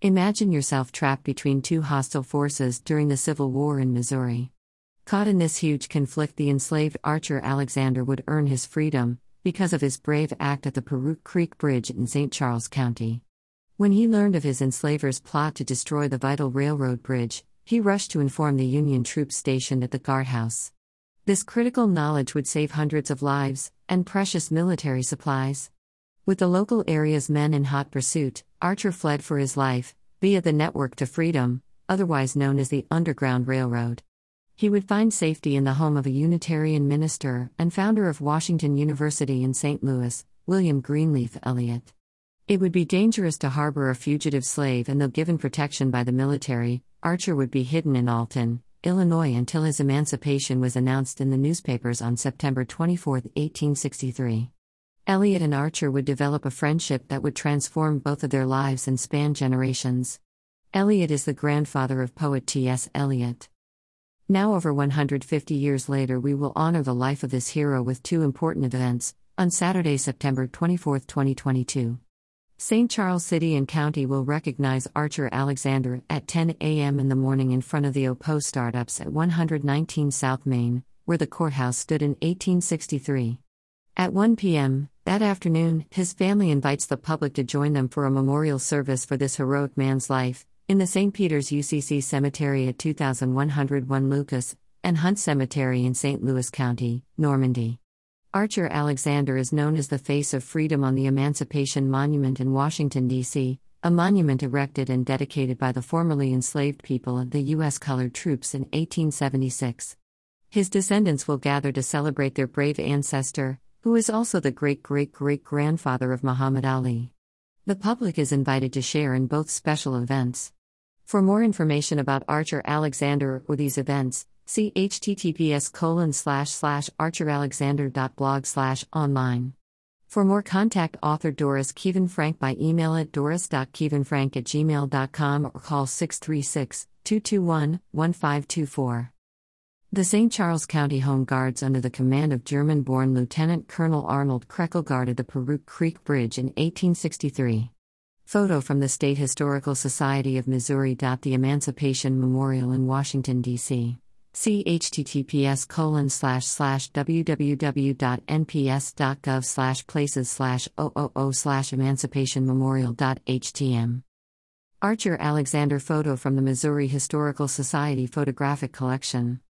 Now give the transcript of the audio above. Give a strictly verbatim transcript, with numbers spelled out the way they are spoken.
Imagine yourself trapped between two hostile forces during the Civil War in Missouri. Caught in this huge conflict, the enslaved Archer Alexander would earn his freedom because of his brave act at the Peruke Creek Bridge in Saint Charles County. When he learned of his enslavers' plot to destroy the vital railroad bridge, he rushed to inform the Union troops stationed at the guardhouse. This critical knowledge would save hundreds of lives and precious military supplies. With the local area's men in hot pursuit, Archer fled for his life, via the Network to Freedom, otherwise known as the Underground Railroad. He would find safety in the home of a Unitarian minister and founder of Washington University in Saint Louis, William Greenleaf Eliot. It would be dangerous to harbor a fugitive slave, and though given protection by the military, Archer would be hidden in Alton, Illinois until his emancipation was announced in the newspapers on September twenty-fourth, eighteen sixty-three. Eliot and Archer would develop a friendship that would transform both of their lives and span generations. Eliot is the grandfather of poet T S Eliot. Now, over one hundred fifty years later, we will honor the life of this hero with two important events, on Saturday, September twenty-fourth, twenty twenty-two. Saint Charles City and County will recognize Archer Alexander at ten a.m. in the morning in front of the O P O startups at one nineteen South Main, where the courthouse stood in eighteen sixty-three. At one p.m., that afternoon, his family invites the public to join them for a memorial service for this heroic man's life, in the Saint Peter's U C C Cemetery at two thousand one hundred one Lucas, and Hunt Cemetery in Saint Louis County, Normandy. Archer Alexander is known as the face of freedom on the Emancipation Monument in Washington, D C, a monument erected and dedicated by the formerly enslaved people and the U S colored troops in eighteen seventy-six. His descendants will gather to celebrate their brave ancestor, who is also the great-great-great-grandfather of Muhammad Ali. The public is invited to share in both special events. For more information about Archer Alexander or these events, see h t t p s colon slash slash archer alexander dot blog slash online. For more, contact author Doris Keevan-Frank by email at doris dot keevan frank at gmail dot com or call six three six, two two one, one five two four. The Saint Charles County Home Guards, under the command of German-born Lieutenant Colonel Arnold Krekel, guarded the Peruke Creek Bridge in eighteen sixty-three. Photo from the State Historical Society of Missouri. The Emancipation Memorial in Washington, D C. See h t t p s colon slash slash w w w dot n p s dot gov slash places slash zero zero zero slash emancipation memorial dot h t m. Archer Alexander. Photo from the Missouri Historical Society Photographic Collection.